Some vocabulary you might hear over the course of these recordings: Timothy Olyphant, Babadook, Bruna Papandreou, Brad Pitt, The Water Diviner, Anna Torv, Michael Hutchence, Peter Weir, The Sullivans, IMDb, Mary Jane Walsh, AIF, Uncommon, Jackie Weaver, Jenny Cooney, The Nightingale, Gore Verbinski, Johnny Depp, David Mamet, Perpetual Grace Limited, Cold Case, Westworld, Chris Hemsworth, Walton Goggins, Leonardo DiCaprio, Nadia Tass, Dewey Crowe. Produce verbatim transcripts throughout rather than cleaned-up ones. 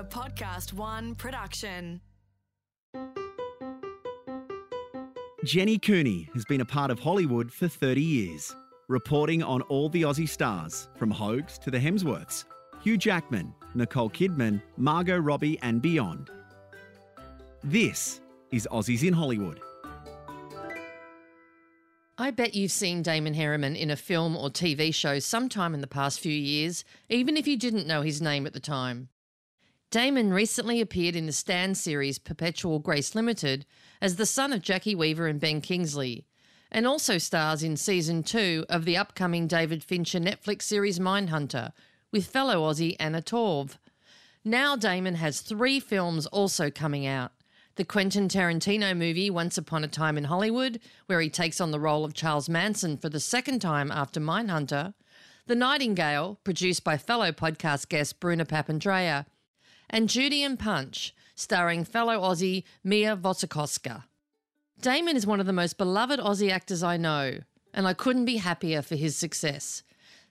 A Podcast One production. Jenny Cooney has been a part of Hollywood for thirty years, reporting on all the Aussie stars, from Hoax to the Hemsworths, Hugh Jackman, Nicole Kidman, Margot Robbie and beyond. This is Aussies in Hollywood. I bet you've seen Damon Herriman in a film or T V show sometime in the past few years, even if you didn't know his name at the time. Damon recently appeared in the Stan series Perpetual Grace Limited as the son of Jackie Weaver and Ben Kingsley, and also stars in season two of the upcoming David Fincher Netflix series Mindhunter with fellow Aussie Anna Torv. Now Damon has three films also coming out: the Quentin Tarantino movie Once Upon a Time in Hollywood, where he takes on the role of Charles Manson for the second time after Mindhunter; The Nightingale, produced by fellow podcast guest Bruna Papandreou; and Judy and Punch, starring fellow Aussie Mia Wasikowska. Damon is one of the most beloved Aussie actors I know, and I couldn't be happier for his success.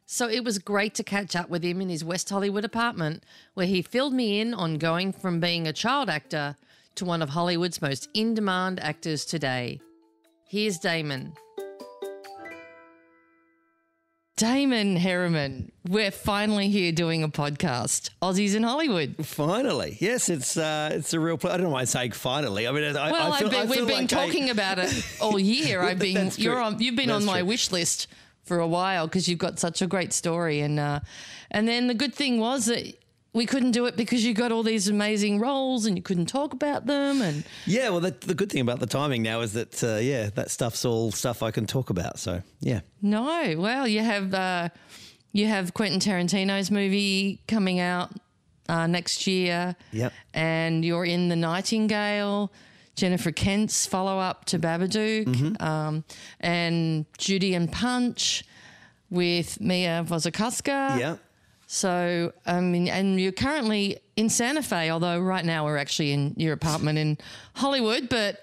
So it was great to catch up with him in his West Hollywood apartment, where he filled me in on going from being a child actor to one of Hollywood's most in-demand actors today. Here's Damon. Damon Herriman, we're finally here doing a podcast, Aussies in Hollywood. Finally, yes, it's uh, it's a real pleasure. I don't know why I say finally. I mean, I, well, I feel, I've been, I feel we've like been talking I... about it all year. I've been you're on, you've been that's on my true. wish list for a while because you've got such a great story, and uh, and then the good thing was that we couldn't do it because you got all these amazing roles and you couldn't talk about them. And yeah, well, the, the good thing about the timing now is that, uh, yeah, that stuff's all stuff I can talk about. So, yeah. No, well, you have uh, you have Quentin Tarantino's movie coming out uh, next year. Yep. And you're in The Nightingale, Jennifer Kent's follow-up to Babadook, mm-hmm. um, and Judy and Punch with Mia Wasikowska. Yeah. So, I mean, and you're currently in Santa Fe, although right now we're actually in your apartment in Hollywood, but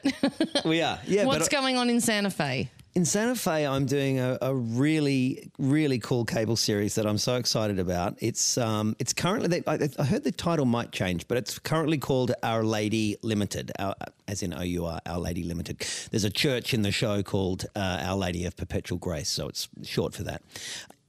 we are. Yeah. What's but going on in Santa Fe? In Santa Fe, I'm doing a, a really, really cool cable series that I'm so excited about. It's um, it's currently they, I, I heard the title might change, but it's currently called Our Lady Limited, our, as in O U R, Our Lady Limited. There's a church in the show called uh, Our Lady of Perpetual Grace, so it's short for that.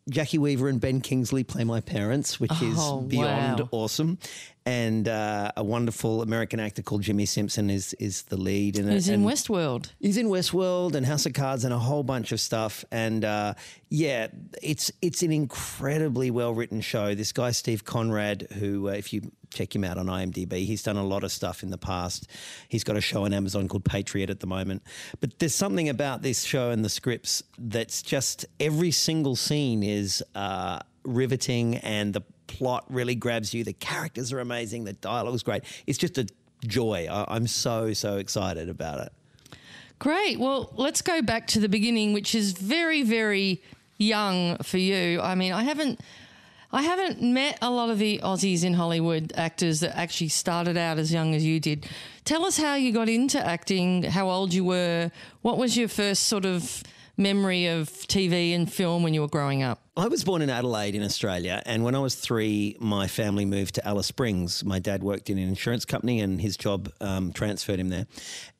Jackie Weaver and Ben Kingsley play my parents, which oh, is beyond wow. awesome. And uh, a wonderful American actor called Jimmy Simpson is is the lead. And he's in Westworld. He's in Westworld and House of Cards and a whole bunch of stuff. And, uh, yeah, it's it's an incredibly well-written show. This guy, Steve Conrad, who uh, if you check him out on I M D B, he's done a lot of stuff in the past. He's got a show on Amazon called Patriot at the moment. But there's something about this show and the scripts that's just every single scene is uh, riveting, and the plot really grabs you. The characters are amazing. The dialogue's great. It's just a joy. I, I'm so, so excited about it. Great. Well, let's go back to the beginning, which is very, very young for you. I mean, I haven't I haven't met a lot of the Aussies in Hollywood actors that actually started out as young as you did. Tell us how you got into acting, how old you were, what was your first sort of memory of T V and film when you were growing up? I was born in Adelaide in Australia, and when I was three, my family moved to Alice Springs. My dad worked in an insurance company and his job um, transferred him there.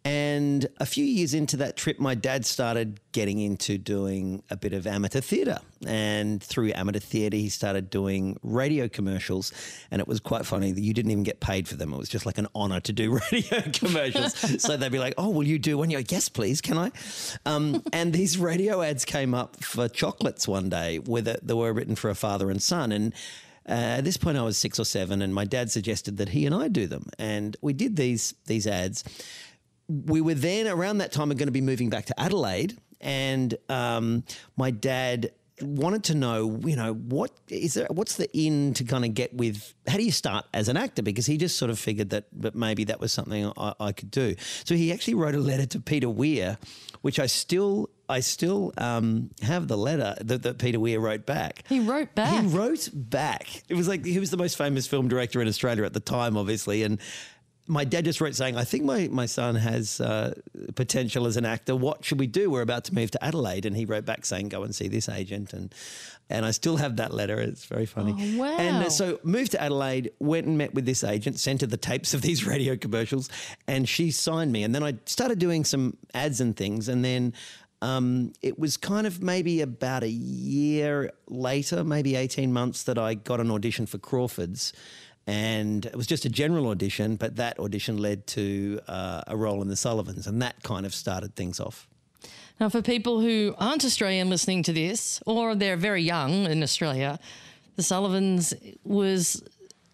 And a few years into that trip, my dad started getting into doing a bit of amateur theatre. And through amateur theatre, he started doing radio commercials. And it was quite funny that you didn't even get paid for them. It was just like an honour to do radio commercials. So they'd be like, oh, will you do one? You're like, yes, please, can I? Um, and these radio ads came up for chocolates one day where they were written for a father and son. And Uh, at this point I was six or seven, and my dad suggested that he and I do them. And we did these these ads. We were then around that time going to be moving back to Adelaide, and um, my dad wanted to know, you know, what is there, what's the in to kind of get with, how do you start as an actor? Because he just sort of figured that, that maybe that was something I, I could do. So he actually wrote a letter to Peter Weir, which I still I still um, have the letter that, that Peter Weir wrote back. He wrote back? He wrote back. It was like he was the most famous film director in Australia at the time, obviously, and my dad just wrote saying, I think my, my son has uh, potential as an actor. What should we do? We're about to move to Adelaide. And he wrote back saying, go and see this agent. And and I still have that letter. It's very funny. Oh, wow. And uh, so moved to Adelaide, went and met with this agent, sent her the tapes of these radio commercials, and she signed me. And then I started doing some ads and things. And then um, it was kind of maybe about a year later, maybe eighteen months, that I got an audition for Crawford's. And it was just a general audition, but that audition led to uh, a role in The Sullivans, and that kind of started things off. Now, for people who aren't Australian listening to this, or they're very young in Australia, The Sullivans was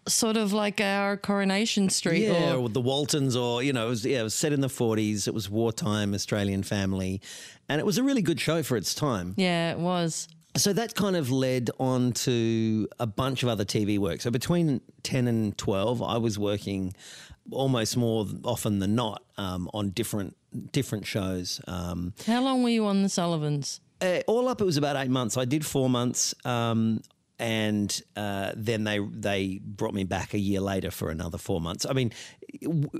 sort of like our Coronation Street. Yeah, or, or the Waltons, or, you know, it was, yeah, it was set in the forties. It was wartime Australian family, and it was a really good show for its time. Yeah, it was. So that kind of led on to a bunch of other T V work. So between ten and twelve, I was working almost more often than not um, on different different shows. Um, How long were you on The Sullivans? Uh, all up, it was about eight months. I did four months, um, and uh, then they they brought me back a year later for another four months. I mean,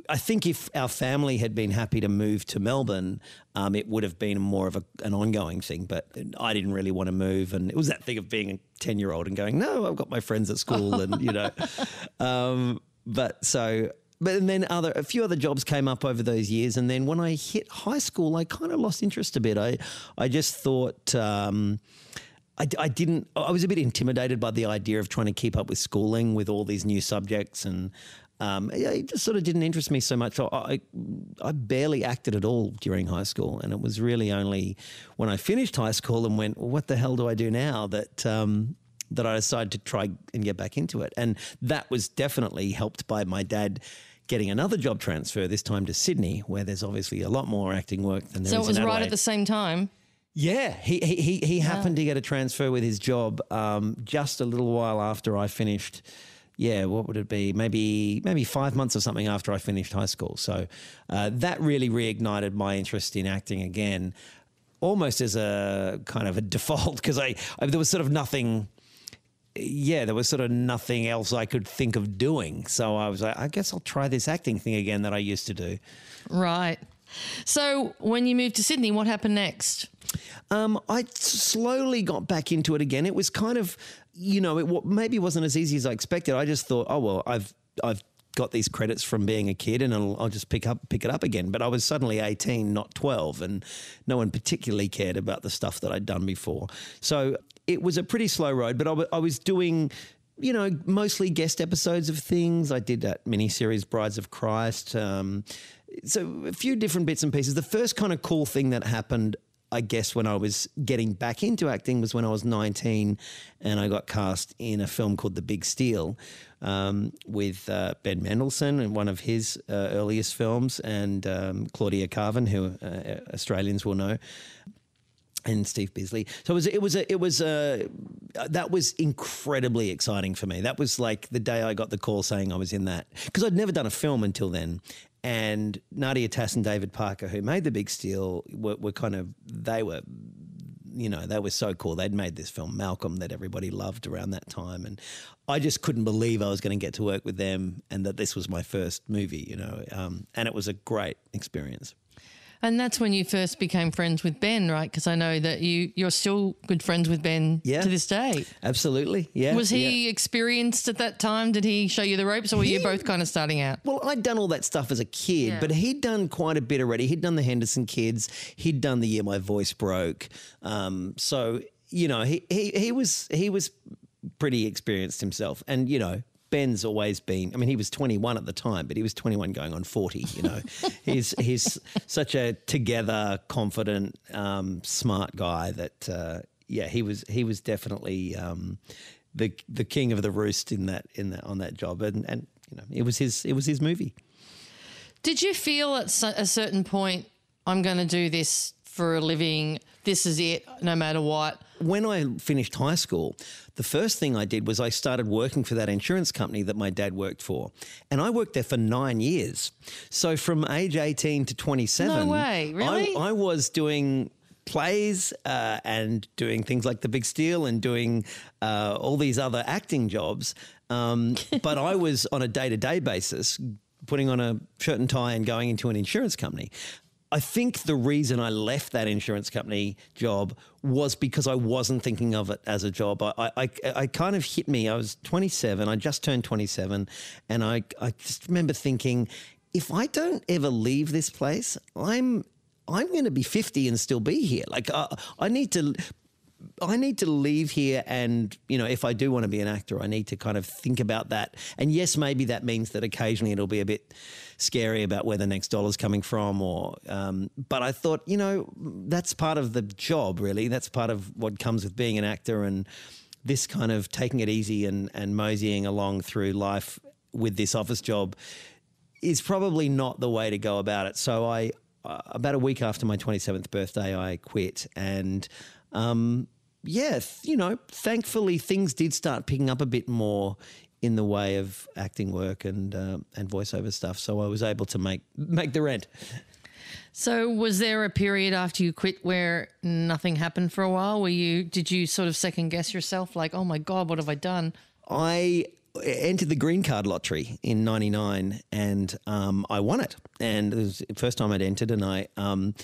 I think if our family had been happy to move to Melbourne, um, it would have been more of a, an ongoing thing, but I didn't really want to move. And it was that thing of being a ten-year-old and going, no, I've got my friends at school and, you know. Um, but so – but and then other a few other jobs came up over those years, and then when I hit high school, I kind of lost interest a bit. I, I just thought um, – I, I didn't – I was a bit intimidated by the idea of trying to keep up with schooling with all these new subjects, and um, it just sort of didn't interest me so much. I, I, I barely acted at all during high school, and it was really only when I finished high school and went, well, what the hell do I do now, that um, that I decided to try and get back into it. And that was definitely helped by my dad getting another job transfer, this time to Sydney, where there's obviously a lot more acting work than there so is in Adelaide. So it was right at the same time? Yeah, he he he, he yeah. happened to get a transfer with his job um, just a little while after I finished. Yeah, what would it be? Maybe maybe five months or something after I finished high school. So uh, that really reignited my interest in acting again, almost as a kind of a default, because I, I there was sort of nothing. Yeah, there was sort of nothing else I could think of doing. So I was like, I guess I'll try this acting thing again that I used to do. Right. So when you moved to Sydney, what happened next? Um, I slowly got back into it again. It was kind of, you know, it maybe wasn't as easy as I expected. I just thought, oh, well, I've I've got these credits from being a kid, and I'll, I'll just pick up pick it up again. But I was suddenly eighteen, not twelve, and no one particularly cared about the stuff that I'd done before. So it was a pretty slow road, but I, w- I was doing, you know, mostly guest episodes of things. I did that miniseries Brides of Christ. Um, so a few different bits and pieces. The first kind of cool thing that happened, I guess, when I was getting back into acting was when I was nineteen and I got cast in a film called The Big Steal um, with uh, Ben Mendelsohn in one of his uh, earliest films, and um, Claudia Carvin, who uh, Australians will know, and Steve Bisley. So it was, it was, a, it was a, that was incredibly exciting for me. That was like the day I got the call saying I was in that, because I'd never done a film until then. And Nadia Tass and David Parker, who made The Big Steal, were, were kind of, they were, you know, they were so cool. They'd made this film, Malcolm, that everybody loved around that time. And I just couldn't believe I was going to get to work with them and that this was my first movie, you know. Um, and it was a great experience. And that's when you first became friends with Ben, right? Because I know that you, you're still good friends with Ben yeah, to this day. Absolutely, yeah. Was he yeah. experienced at that time? Did he show you the ropes, or were he, you both kind of starting out? Well, I'd done all that stuff as a kid, yeah. but he'd done quite a bit already. He'd done the Henderson Kids. He'd done The Year My Voice Broke. Um, so, you know, he, he, he was he was pretty experienced himself, and, you know, Ben's always been, I mean, he was twenty-one at the time, but he was twenty-one going on forty, you know. he's he's such a together, confident, um, smart guy that, uh, yeah, he was he was definitely um, the the king of the roost in that in that on that job, and and you know, it was his it was his movie. Did you feel at a certain point, I'm going to do this for a living? This is it, no matter what? When I finished high school, the first thing I did was I started working for that insurance company that my dad worked for, and I worked there for nine years. So from age eighteen to twenty-seven, no way, really? I, I was doing plays uh, and doing things like The Big Steal and doing uh, all these other acting jobs, um, but I was on a day-to-day basis putting on a shirt and tie and going into an insurance company. I think the reason I left that insurance company job was because I wasn't thinking of it as a job. I, I, I kind of hit me. I was twenty-seven. I just turned twenty-seven. And I, I just remember thinking, if I don't ever leave this place, I'm I'm going to be fifty and still be here. Like I, I need to... I need to leave here and, you know, if I do want to be an actor, I need to kind of think about that. And yes, maybe that means that occasionally it'll be a bit scary about where the next dollar's coming from or um, but I thought, you know, that's part of the job, really. That's part of what comes with being an actor and this kind of taking it easy and, and moseying along through life with this office job is probably not the way to go about it. So I, uh, about a week after my twenty-seventh birthday, I quit and... Um, yeah, you know, thankfully things did start picking up a bit more in the way of acting work and uh, and voiceover stuff, so I was able to make make the rent. So was there a period after you quit where nothing happened for a while? Were you did you sort of second guess yourself, like, oh my God, what have I done? I entered the green card lottery in ninety-nine and um, I won it, and it was the first time I'd entered, and I. Um,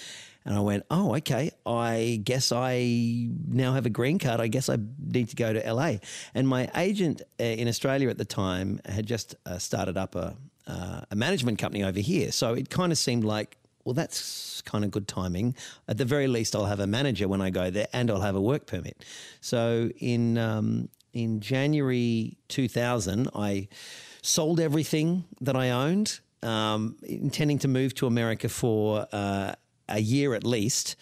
And I went, oh, okay, I guess I now have a green card. I guess I need to go to L A. And my agent in Australia at the time had just uh, started up a, uh, a management company over here. So it kind of seemed like, well, that's kind of good timing. At the very least, I'll have a manager when I go there and I'll have a work permit. So in um, in January two thousand, I sold everything that I owned, um, intending to move to America for uh a year at least,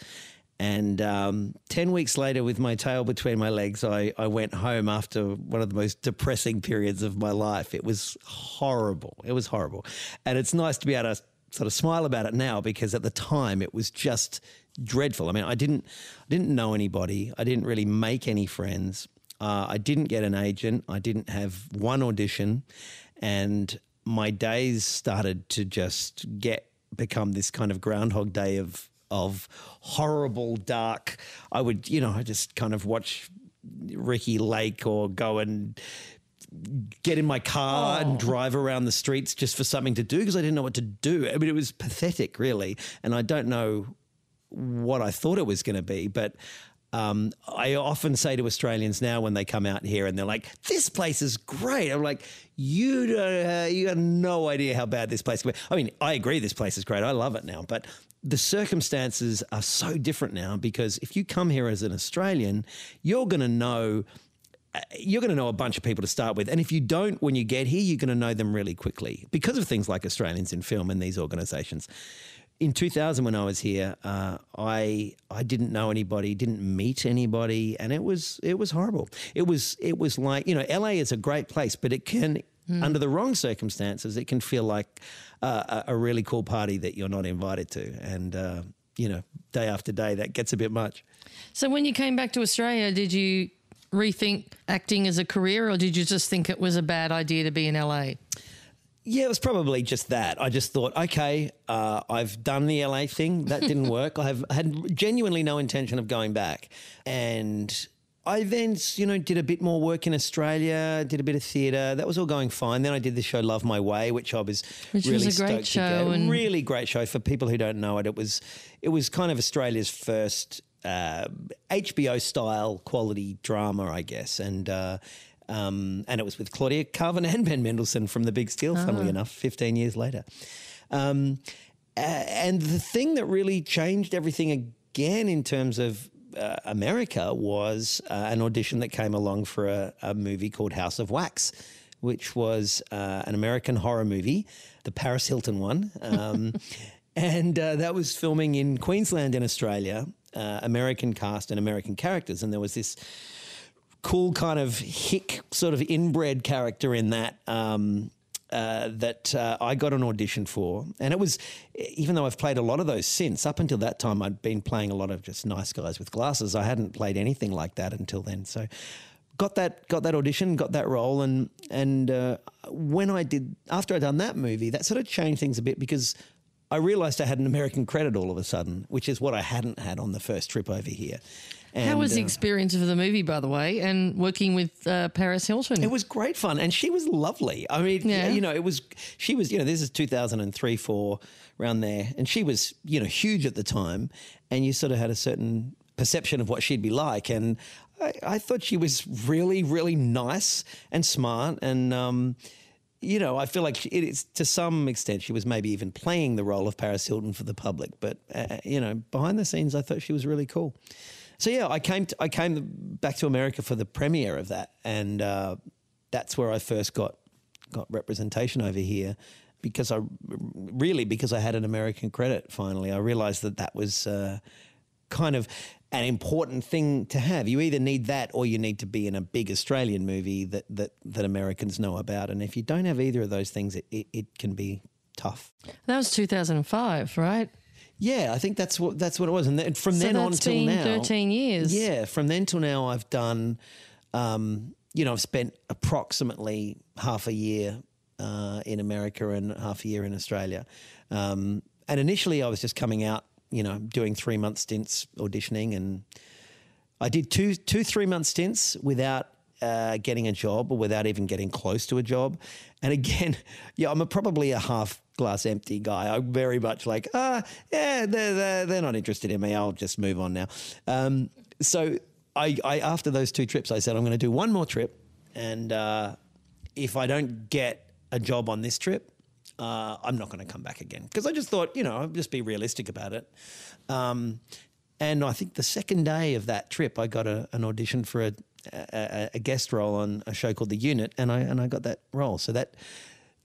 and um, ten weeks later with my tail between my legs, I, I went home after one of the most depressing periods of my life. It was horrible. It was horrible. And it's nice to be able to sort of smile about it now, because at the time it was just dreadful. I mean, I didn't, I didn't know anybody. I didn't really make any friends. Uh, I didn't get an agent. I didn't have one audition. And my days started to just get become this kind of Groundhog Day of of horrible, dark. I would, you know, I just kind of watch Ricky Lake or go and get in my car oh. and drive around the streets just for something to do because I didn't know what to do. I mean, it was pathetic, really, and I don't know what I thought it was going to be, but... Um, I often say to Australians now when they come out here and they're like, this place is great. I'm like, you don't, uh, you have no idea how bad this place is. I mean, I agree this place is great. I love it now. But the circumstances are so different now, because if you come here as an Australian, you're going to know you're going to know a bunch of people to start with. And if you don't, when you get here, you're going to know them really quickly because of things like Australians in film and these organisations. In two thousand, when I was here, uh, I I didn't know anybody, didn't meet anybody, and it was it was horrible. It was it was like, you know, L A is a great place, but it can, mm. under the wrong circumstances, it can feel like uh, a really cool party that you're not invited to, and uh, you know, day after day, that gets a bit much. So when you came back to Australia, did you rethink acting as a career, or did you just think it was a bad idea to be in L A? Yeah, it was probably just that. I just thought, okay, uh, I've done the L A thing. That didn't work. I have had genuinely no intention of going back. And I then, you know, did a bit more work in Australia, did a bit of theatre. That was all going fine. Then I did the show Love My Way, which I was which really was a stoked great show to get. And really great show. For people who don't know it, it was it was kind of Australia's first uh, H B O-style quality drama, I guess, and uh Um, and it was with Claudia Carvin and Ben Mendelsohn from The Big Steal, funnily oh. enough, fifteen years later. Um, and the thing that really changed everything again in terms of uh, America was uh, an audition that came along for a, a movie called House of Wax, which was uh, an American horror movie, the Paris Hilton one. Um, and uh, that was filming in Queensland in Australia, uh, American cast and American characters. And there was this... cool kind of hick sort of inbred character in that um, uh, that uh, I got an audition for. And it was, even though I've played a lot of those since, up until that time I'd been playing a lot of just nice guys with glasses. I hadn't played anything like that until then. So got that got that audition, got that role. And, and uh, when I did, after I'd done that movie, that sort of changed things a bit, because I realised I had an American credit all of a sudden, which is what I hadn't had on the first trip over here. And, How was the uh, experience of the movie, by the way, and working with uh, Paris Hilton? It was great fun, and she was lovely. I mean, yeah. you know, it was she was, you know, this is two thousand three, four around there, and she was, you know, huge at the time, and you sort of had a certain perception of what she'd be like, and I, I thought she was really, really nice and smart, and um, you know, I feel like it is, to some extent she was maybe even playing the role of Paris Hilton for the public, but uh, you know, behind the scenes, I thought she was really cool. So yeah, I came to, I came back to America for the premiere of that, and uh, that's where I first got got representation over here, because I really because I had an American credit. Finally, I realised that that was uh, kind of an important thing to have. You either need that, or you need to be in a big Australian movie that that, that Americans know about. And if you don't have either of those things, it, it, it can be tough. That was two thousand five, right? Yeah, I think that's what that's what it was, and th- from so then on till now, thirteen years. Yeah, from then till now, I've done, um, you know, I've spent approximately half a year uh, in America and half a year in Australia. Um, and initially, I was just coming out, you know, doing three month stints auditioning, and I did two two three month stints without uh, getting a job or without even getting close to a job. And again, yeah, I'm a, probably a half. glass empty guy. I'm very much like, ah, yeah, they're, they're, they're not interested in me. I'll just move on now. Um, so I, I, after those two trips, I said, I'm going to do one more trip. And uh, if I don't get a job on this trip, uh, I'm not going to come back again. Because I just thought, you know, I'll just be realistic about it. Um, and I think the second day of that trip, I got a, an audition for a, a, a guest role on a show called The Unit. And I, and I got that role. So that,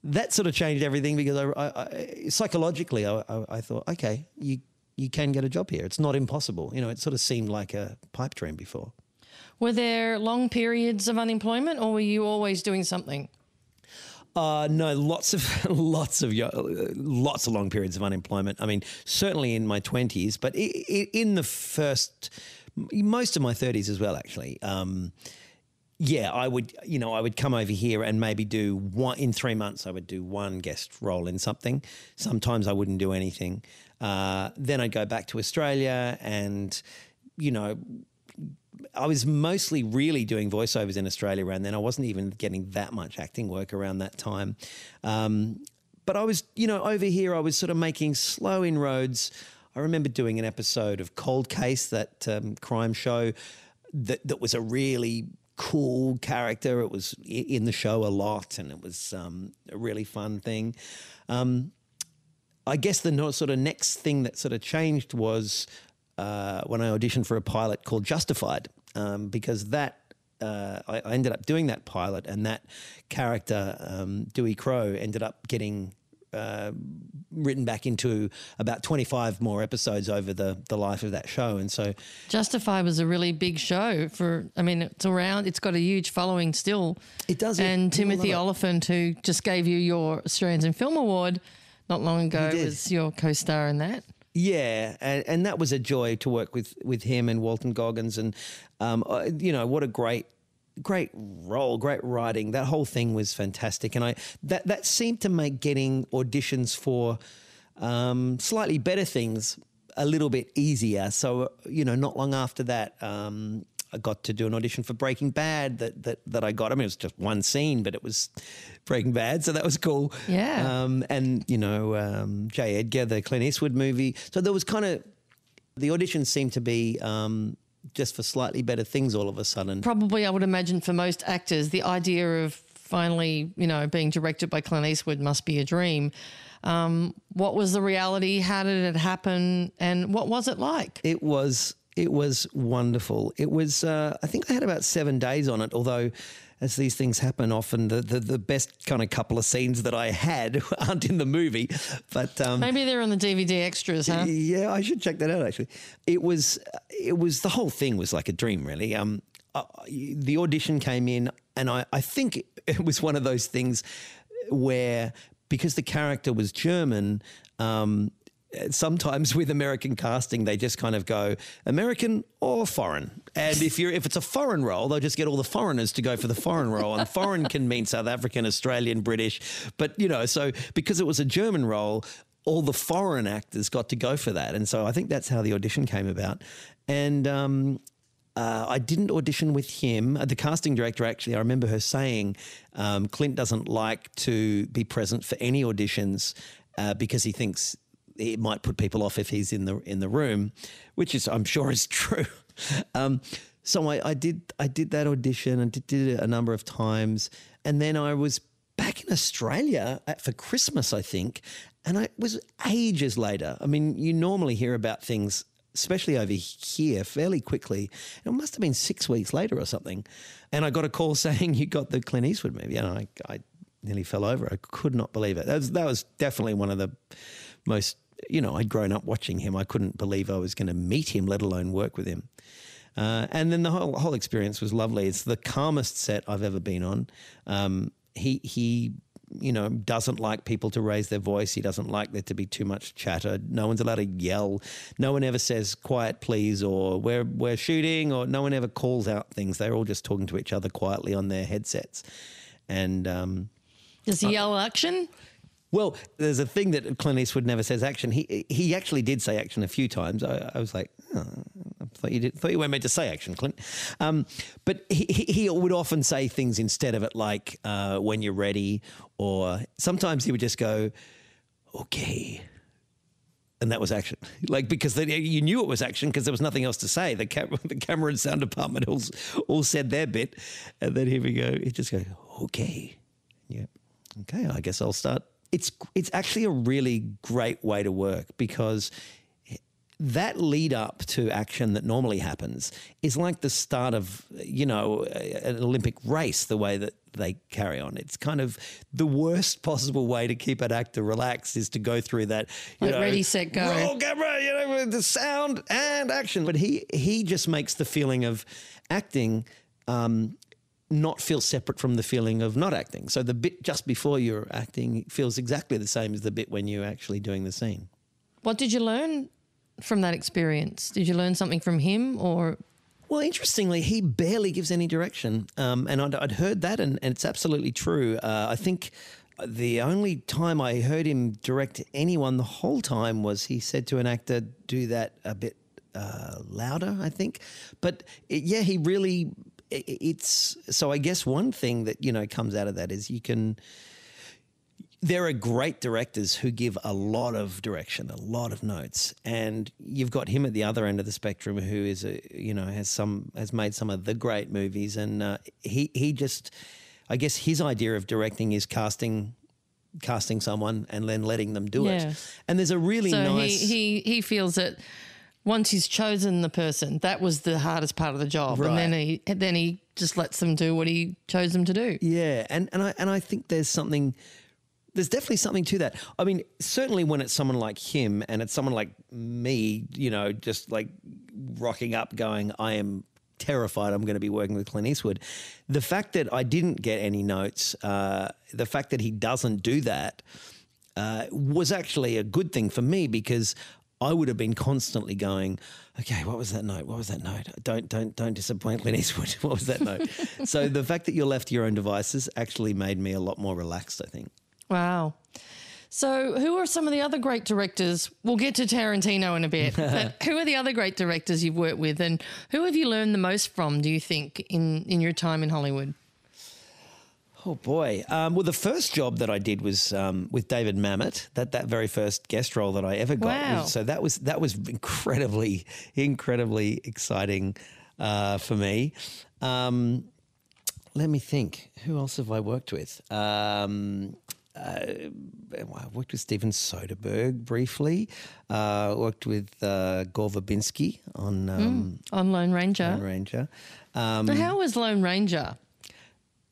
That sort of changed everything, because I, I, I, psychologically I, I, I thought, okay, you you can get a job here. It's not impossible. You know, it sort of seemed like a pipe dream before. Were there long periods of unemployment, or were you always doing something? Uh, no, lots of lots of lots of long periods of unemployment. I mean, certainly in my twenties, but in the first, most of my thirties as well, actually. Um, Yeah, I would, you know, I would come over here and maybe do one, in three months I would do one guest role in something. Sometimes I wouldn't do anything. Uh, then I'd go back to Australia, and, you know, I was mostly really doing voiceovers in Australia around then. I wasn't even getting that much acting work around that time. Um, but I was, you know, over here I was sort of making slow inroads. I remember doing an episode of Cold Case, that um, crime show that, that was a really cool character. It was in the show a lot, and it was um, a really fun thing. Um, I guess the no, sort of next thing that sort of changed was uh, when I auditioned for a pilot called Justified, um, because that uh, I, I ended up doing that pilot, and that character, um, Dewey Crowe, ended up getting uh, written back into about twenty-five more episodes over the, the life of that show. And so Justified was a really big show for, I mean, it's around, it's got a huge following still. It does. And it, Timothy Olyphant, who just gave you your Australians in Film Award not long ago, was your co-star in that. Yeah, and, and that was a joy to work with, with him and Walton Goggins, and, um, uh, you know, what a great, Great role, great writing. That whole thing was fantastic, and I that that seemed to make getting auditions for um, slightly better things a little bit easier. So, you know, not long after that, um, I got to do an audition for Breaking Bad. That that that I got. I mean, it was just one scene, but it was Breaking Bad, so that was cool. Yeah. Um, and you know, um, J. Edgar, the Clint Eastwood movie. So there was kind of, the auditions seemed to be, Um, just for slightly better things all of a sudden. Probably, I would imagine, for most actors, the idea of finally, you know, being directed by Clint Eastwood must be a dream. Um, what was the reality? How did it happen? And what was it like? It was it was wonderful. It was, uh, I think I had about seven days on it, although, as these things happen often, the, the, the best kind of couple of scenes that I had aren't in the movie. But um, maybe they're on the D V D extras, huh? Yeah, I should check that out, actually. It was, it was the whole thing was like a dream, really. Um, I, the audition came in, and I, I think it was one of those things where, because the character was German, um, sometimes with American casting, they just kind of go American or foreign. And if you're if it's a foreign role, they'll just get all the foreigners to go for the foreign role. And foreign can mean South African, Australian, British. But, you know, so because it was a German role, all the foreign actors got to go for that. And so I think that's how the audition came about. And um, Uh, I didn't audition with him. The casting director, actually, I remember her saying, um, Clint doesn't like to be present for any auditions uh, because he thinks it might put people off if he's in the in the room, which is, I'm sure, is true. um, so I, I did I did that audition and did, did it a number of times, and then I was back in Australia at, for Christmas, I think, and I, it was ages later. I mean, you normally hear about things, especially over here, fairly quickly. It must have been six weeks later or something. And I got a call saying, you got the Clint Eastwood movie. And I, I nearly fell over. I could not believe it. That was, that was definitely one of the most, you know, I'd grown up watching him. I couldn't believe I was going to meet him, let alone work with him. Uh, and then the whole, whole experience was lovely. It's the calmest set I've ever been on. Um, he, he, you know, doesn't like people to raise their voice. He doesn't like there to be too much chatter. No one's allowed to yell. No one ever says quiet, please, or we're, we're shooting, or no one ever calls out things. They're all just talking to each other quietly on their headsets. And um, does he I, yell action? Well, there's a thing that Clint Eastwood never says action. He he actually did say action a few times. I, I was like, oh, I thought you did, thought you weren't meant to say action, Clint. Um, but he, he he would often say things instead of it, like uh, when you're ready, or sometimes he would just go, okay, and that was action. Like, because they, you knew it was action because there was nothing else to say. The camera, the camera and sound department all, all said their bit, and then here we go. He'd just go, okay, yeah, okay, I guess I'll start. It's it's actually a really great way to work, because that lead up to action that normally happens is like the start of, you know, an Olympic race, the way that they carry on. It's kind of the worst possible way to keep an actor relaxed is to go through that, you like know, ready, set, go. Roll camera, you know, the sound and action. But he, he just makes the feeling of acting um, – not feel separate from the feeling of not acting. So the bit just before you're acting feels exactly the same as the bit when you're actually doing the scene. What did you learn from that experience? Did you learn something from him or...? Well, interestingly, he barely gives any direction. Um, and I'd, I'd heard that, and, and it's absolutely true. Uh, I think the only time I heard him direct anyone the whole time was he said to an actor, do that a bit uh, louder, I think. But, it, yeah, he really... It's so I guess one thing that, you know, comes out of that is you can there are great directors who give a lot of direction, a lot of notes, and you've got him at the other end of the spectrum who is a, you know, has some has made some of the great movies, and uh, he he just I guess his idea of directing is casting casting someone and then letting them do yeah. it. And there's a really so nice he, he he feels that once he's chosen the person, that was the hardest part of the job, right. And then he then he just lets them do what he chose them to do. Yeah, and and I and I think there's something, there's definitely something to that. I mean, certainly when it's someone like him and it's someone like me, you know, just like rocking up, going, I am terrified I'm going to be working with Clint Eastwood. The fact that I didn't get any notes, uh, the fact that he doesn't do that, uh, was actually a good thing for me, because I would have been constantly going, okay, what was that note? What was that note? Don't don't don't disappoint Clint Eastwood. What was that note? So the fact that you're left to your own devices actually made me a lot more relaxed, I think. Wow. So who are some of the other great directors? We'll get to Tarantino in a bit. But who are the other great directors you've worked with, and who have you learned the most from, do you think, in, in your time in Hollywood? Oh, boy. Um, well, the first job that I did was um, with David Mamet, that that very first guest role that I ever got. Wow. Was, so that was that was incredibly, incredibly exciting uh, for me. Um, let me think. Who else have I worked with? Um, uh, I worked with Steven Soderbergh briefly. I uh, worked with uh, Gore Verbinski on... Um, mm, on Lone Ranger. Lone Ranger. Um, so how was Lone Ranger?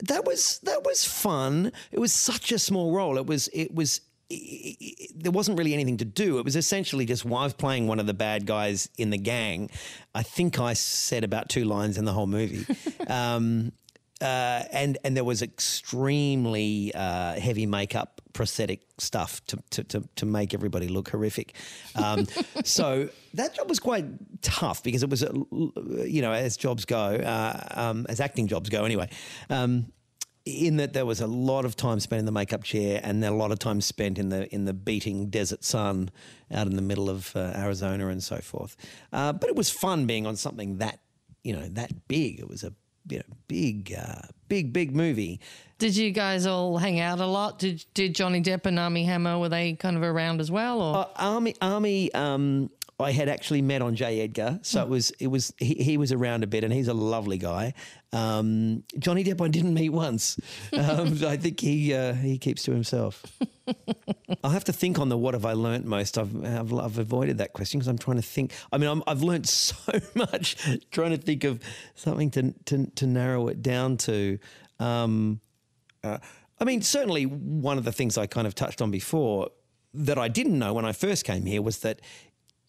That was that was fun. It was such a small role. It was it was it, it, there wasn't really anything to do. It was essentially just well, I was playing one of the bad guys in the gang. I think I said about two lines in the whole movie, um, uh, and and there was extremely uh, heavy makeup, prosthetic stuff to to to, to make everybody look horrific. Um, so that job was quite tough because it was, you know, as jobs go, uh, um, as acting jobs go anyway, um, in that there was a lot of time spent in the makeup chair and a lot of time spent in the in the beating desert sun out in the middle of uh, Arizona and so forth. Uh, but it was fun being on something that you know, that big. It was a you know, big, uh, big, big movie. Did you guys all hang out a lot? Did did Johnny Depp and Armie Hammer, were they kind of around as well? Or uh, Armie, Armie um, I had actually met on J. Edgar, so mm. it was it was he, he was around a bit, and he's a lovely guy. Um, Johnny Depp I didn't meet once. Um, I think he uh, he keeps to himself. I'll have to think on the what have I learnt most. I've I've, I've avoided that question because I'm trying to think. I mean, I'm, I've learnt so much trying to think of something to to, to narrow it down to. Um, uh, I mean, certainly one of the things I kind of touched on before that I didn't know when I first came here was that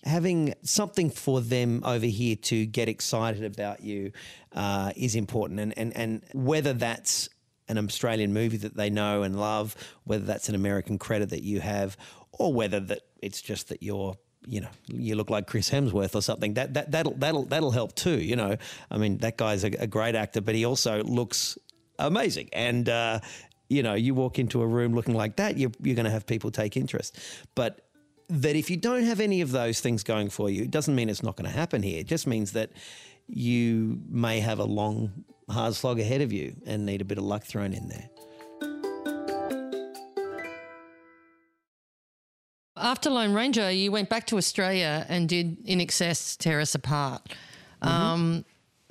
having something for them over here to get excited about you uh, is important, and, and, and whether that's an Australian movie that they know and love, whether that's an American credit that you have, or whether that it's just that you're, you know, you look like Chris Hemsworth or something, that, that, that'll, that'll, that'll help too, you know. I mean, that guy's a, a great actor, but he also looks amazing, and, uh, you know, you walk into a room looking like that, you're, you're going to have people take interest. But that if you don't have any of those things going for you, it doesn't mean it's not going to happen here. It just means that you may have a long, hard slog ahead of you and need a bit of luck thrown in there. After Lone Ranger, you went back to Australia and did I N X S Tear Us Apart. Mm-hmm. Um,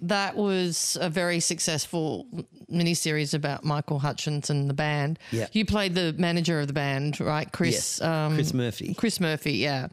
that was a very successful miniseries about Michael Hutchence and the band. Yeah. You played the manager of the band, right, Chris? Yes, um, Chris Murphy. Chris Murphy, yeah.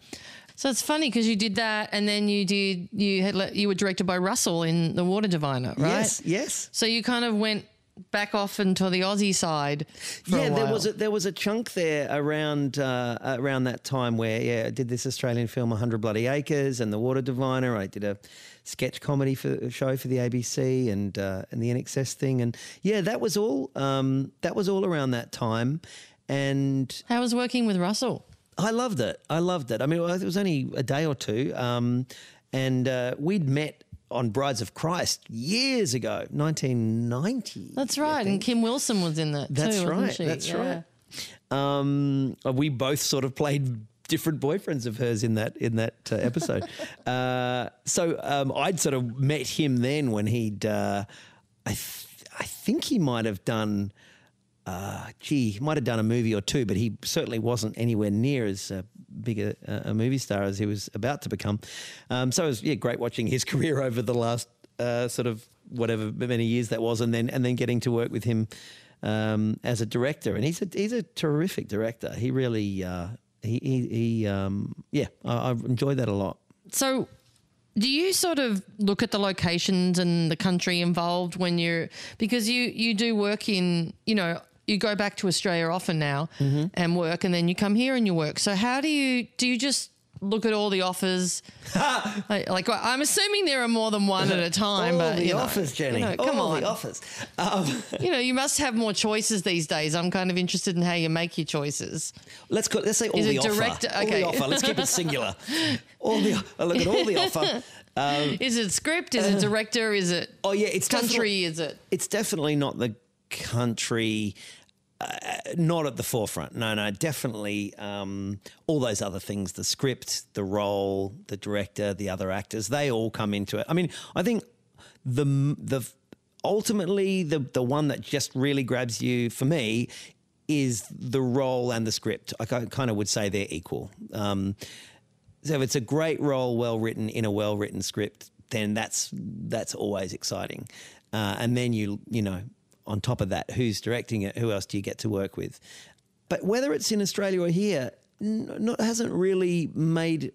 So it's funny because you did that, and then you did you had you were directed by Russell in The Water Diviner, right? Yes, yes. So you kind of went back off into the Aussie side. For yeah, a while. there was a, there was a chunk there around uh, around that time where yeah, I did this Australian film, one hundred Bloody Acres, and The Water Diviner. I did a sketch comedy for, show for the A B C and uh, and the I N X S thing, and yeah, that was all. Um, that was all around that time. And how was working with Russell? I loved it. I loved it. I mean, it was only a day or two, um, and uh, we'd met on Brides of Christ years ago, nineteen ninety. That's right, and Kim Wilson was in that That's too, right, wasn't she? That's yeah. right. Um, we both sort of played different boyfriends of hers in that in that uh, episode. uh, so um, I'd sort of met him then when he'd, uh, I, th- I think he might have done... Uh, gee, he might have done a movie or two, but he certainly wasn't anywhere near as uh, big a, a movie star as he was about to become. Um, so it was yeah, great watching his career over the last uh, sort of whatever many years that was, and then and then getting to work with him um, as a director. And he's a he's a terrific director. He really uh, he he, he um, yeah, I, I enjoyed that a lot. So. Do you sort of look at the locations and the country involved when you're – because you, you do work in – you know, you go back to Australia often now mm-hmm. and work, and then you come here and you work. So how do you – do you just look at all the offers? like, like well, I'm assuming there are more than one at a time. all but, the you know, offers, Jenny. You know, come all on. the offers. Um. You know, you must have more choices these days. I'm kind of interested in how you make your choices. Let's go, let's say all Is the offer. Direct, okay. All the offer. Let's keep it singular. All the I look at all the offer. Um, is it script? Is it director? Is it? Oh yeah, it's country. Is it? It's definitely not the country. Uh, not at the forefront. No, no, definitely um, all those other things: the script, the role, the director, the other actors. They all come into it. I mean, I think the the ultimately the the one that just really grabs you for me is the role and the script. I kind of would say they're equal. Um, So if it's a great role, well written in a well written script, then that's that's always exciting. Uh, and then you you know, on top of that, who's directing it? Who else do you get to work with? But whether it's in Australia or here, n- not hasn't really made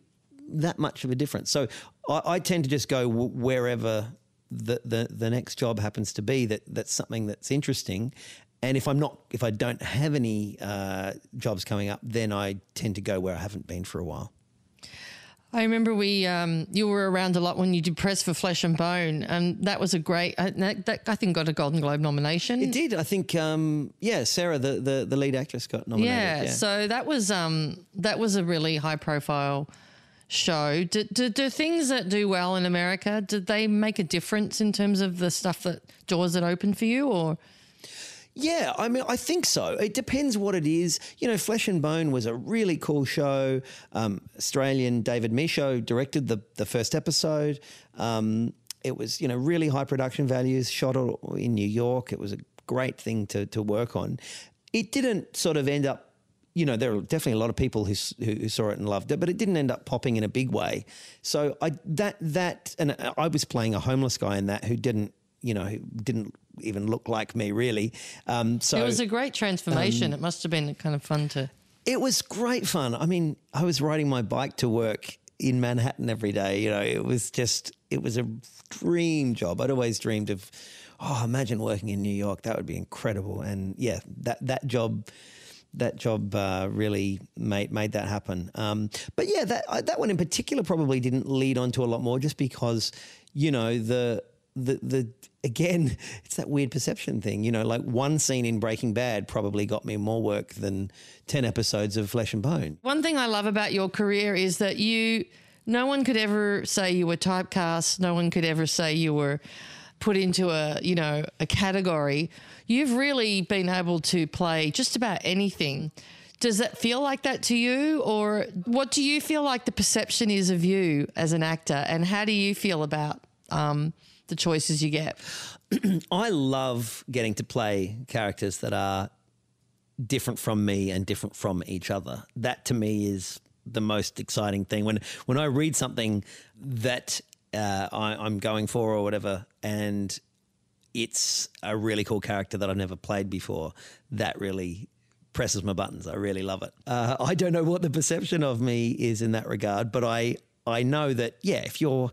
that much of a difference. So I, I tend to just go w- wherever the, the the next job happens to be. That that's something that's interesting. And if I'm not, if I don't have any uh, jobs coming up, then I tend to go where I haven't been for a while. I remember we um, you were around a lot when you did press for Flesh and Bone, and that was a great uh, – that, that I think got a Golden Globe nomination. It did. I think, um, yeah, Sarah, the, the, the lead actress got nominated. Yeah, yeah. So that was um, that was a really high-profile show. Do, do, do things that do well in America, did they make a difference in terms of the stuff that – doors that open for you or – Yeah, I mean, I think so. It depends what it is. You know, Flesh and Bone was a really cool show. Um, Australian David Michaud directed the, the first episode. Um, It was, you know, really high production values, shot in New York. It was a great thing to to work on. It didn't sort of end up, you know, there were definitely a lot of people who who saw it and loved it, but it didn't end up popping in a big way. So I that that and I was playing a homeless guy in that who didn't, you know, who didn't even look like me really. Um, so it was a great transformation. Um, it must have been kind of fun to. It was great fun. I mean, I was riding my bike to work in Manhattan every day. You know, it was just, it was a dream job. I'd always dreamed of, oh, imagine working in New York. That would be incredible. And yeah, that that job, that job uh, really made made that happen. Um, but yeah, that uh, that one in particular probably didn't lead on to a lot more, just because, you know, the the the again, it's that weird perception thing. You know, like one scene in Breaking Bad probably got me more work than ten episodes of Flesh and Bone. One thing I love about your career is that you, no one could ever say you were typecast. No one could ever say you were put into a, you know, a category. You've really been able to play just about anything. Does that feel like that to you, or what do you feel like the perception is of you as an actor, and how do you feel about um, the choices you get? I love getting to play characters that are different from me and different from each other. That to me is the most exciting thing. When when I read something that uh, I, I'm going for or whatever, and it's a really cool character that I've never played before, that really presses my buttons. I really love it. Uh, I don't know what the perception of me is in that regard, but I I know that, yeah, if you're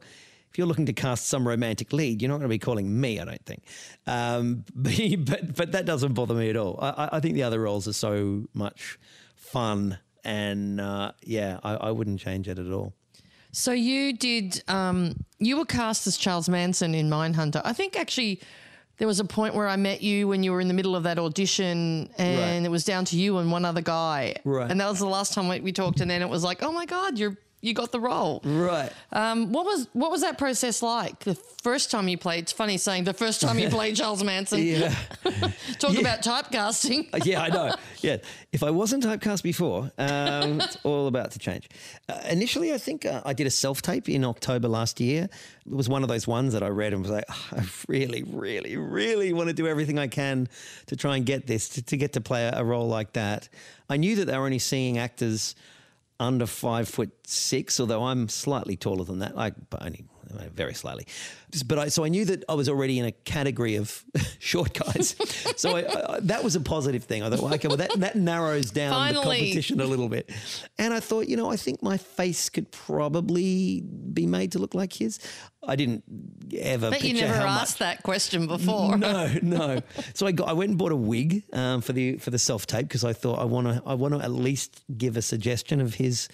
if you're looking to cast some romantic lead, you're not going to be calling me, I don't think. Um, but but that doesn't bother me at all. I, I think the other roles are so much fun. And, uh, yeah, I, I wouldn't change it at all. So you did um, – you were cast as Charles Manson in Mindhunter. I think actually there was a point where I met you when you were in the middle of that audition, and right. It was down to you and one other guy. Right. And that was the last time we, we talked, and then it was like, oh, my God, you're you got the role. Right. Um, what was what was that process like the first time you played? It's funny saying the first time you played Charles Manson. Yeah. Talk yeah. about typecasting. Yeah, I know. Yeah. If I wasn't typecast before, um, it's all about to change. Uh, initially, I think uh, I did a self-tape in October last year. It was one of those ones that I read and was like, oh, I really, really, really want to do everything I can to try and get this, to, to get to play a, a role like that. I knew that they were only seeing actors under five foot six, although I'm slightly taller than that, I, but only very slightly. But I, so I knew that I was already in a category of short guys. so I, I, that was a positive thing. I thought, well, okay, well that, that narrows down Finally. the competition a little bit. And I thought, you know, I think my face could probably be made to look like his. I didn't ever picture how much. But you never asked that question before. No, no. So I got, I went and bought a wig um, for the for the self tape because I thought I want to I want to at least give a suggestion of his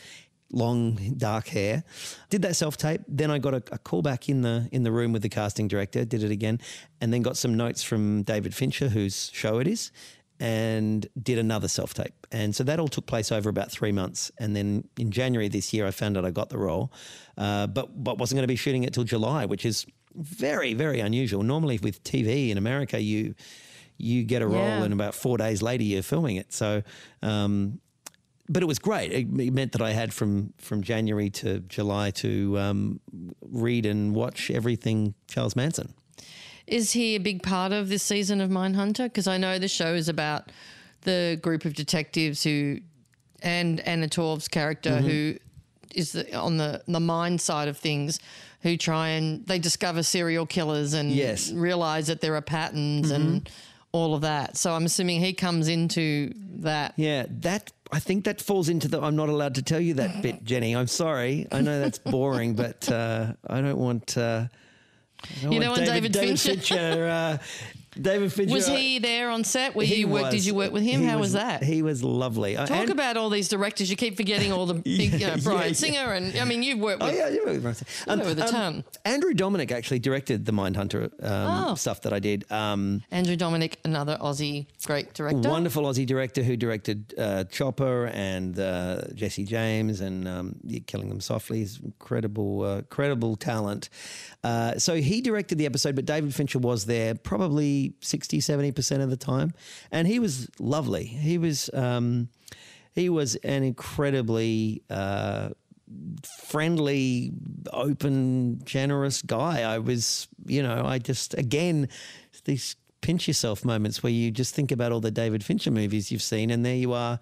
long dark hair. Did that self tape. Then I got a, a call back in the in the room with the casting director. Did it again, and then got some notes from David Fincher, whose show it is, and did another self tape. And so that all took place over about three months. And then in January this year, I found out I got the role, uh, but but wasn't going to be shooting it till July, which is very, very unusual. Normally with T V in America, you you get a role yeah. and about four days later you're filming it. So, um, but it was great. It, it meant that I had from from January to July to um, read and watch everything Charles Manson. Is he a big part of this season of Mindhunter? Because I know the show is about the group of detectives who, and Anna Torv's character, mm-hmm. who is the, on the the mind side of things, who try and they discover serial killers and yes. realise that there are patterns mm-hmm. and all of that. So I'm assuming he comes into that. Yeah, that I think that falls into the I'm not allowed to tell you that bit, Jenny. I'm sorry. I know that's boring, but uh, I don't want... Uh, No, you know, on David, David, David Fincher. Fincher uh, David Fincher. Was he there on set? Were you work, did you work with him? He How was, was that? He was lovely. Talk and, about all these directors. You keep forgetting all the big, you know, Brian yeah, Singer yeah. and, I mean, you've worked with... Oh, yeah, you've worked with Brian Singer. With a ton. Andrew Dominik actually directed the Mindhunter um, oh. stuff that I did. Um, Andrew Dominik, another Aussie great director. Wonderful Aussie director who directed uh, Chopper and uh, Jesse James and um, Killing Them Softly. He's incredible, uh, incredible talent. Uh, so he directed the episode, but David Fincher was there probably... sixty, seventy percent of the time. And he was lovely. He was um, he was an incredibly uh, friendly, open, generous guy. I was, you know, I just, again, these pinch yourself moments where you just think about all the David Fincher movies you've seen, and there you are,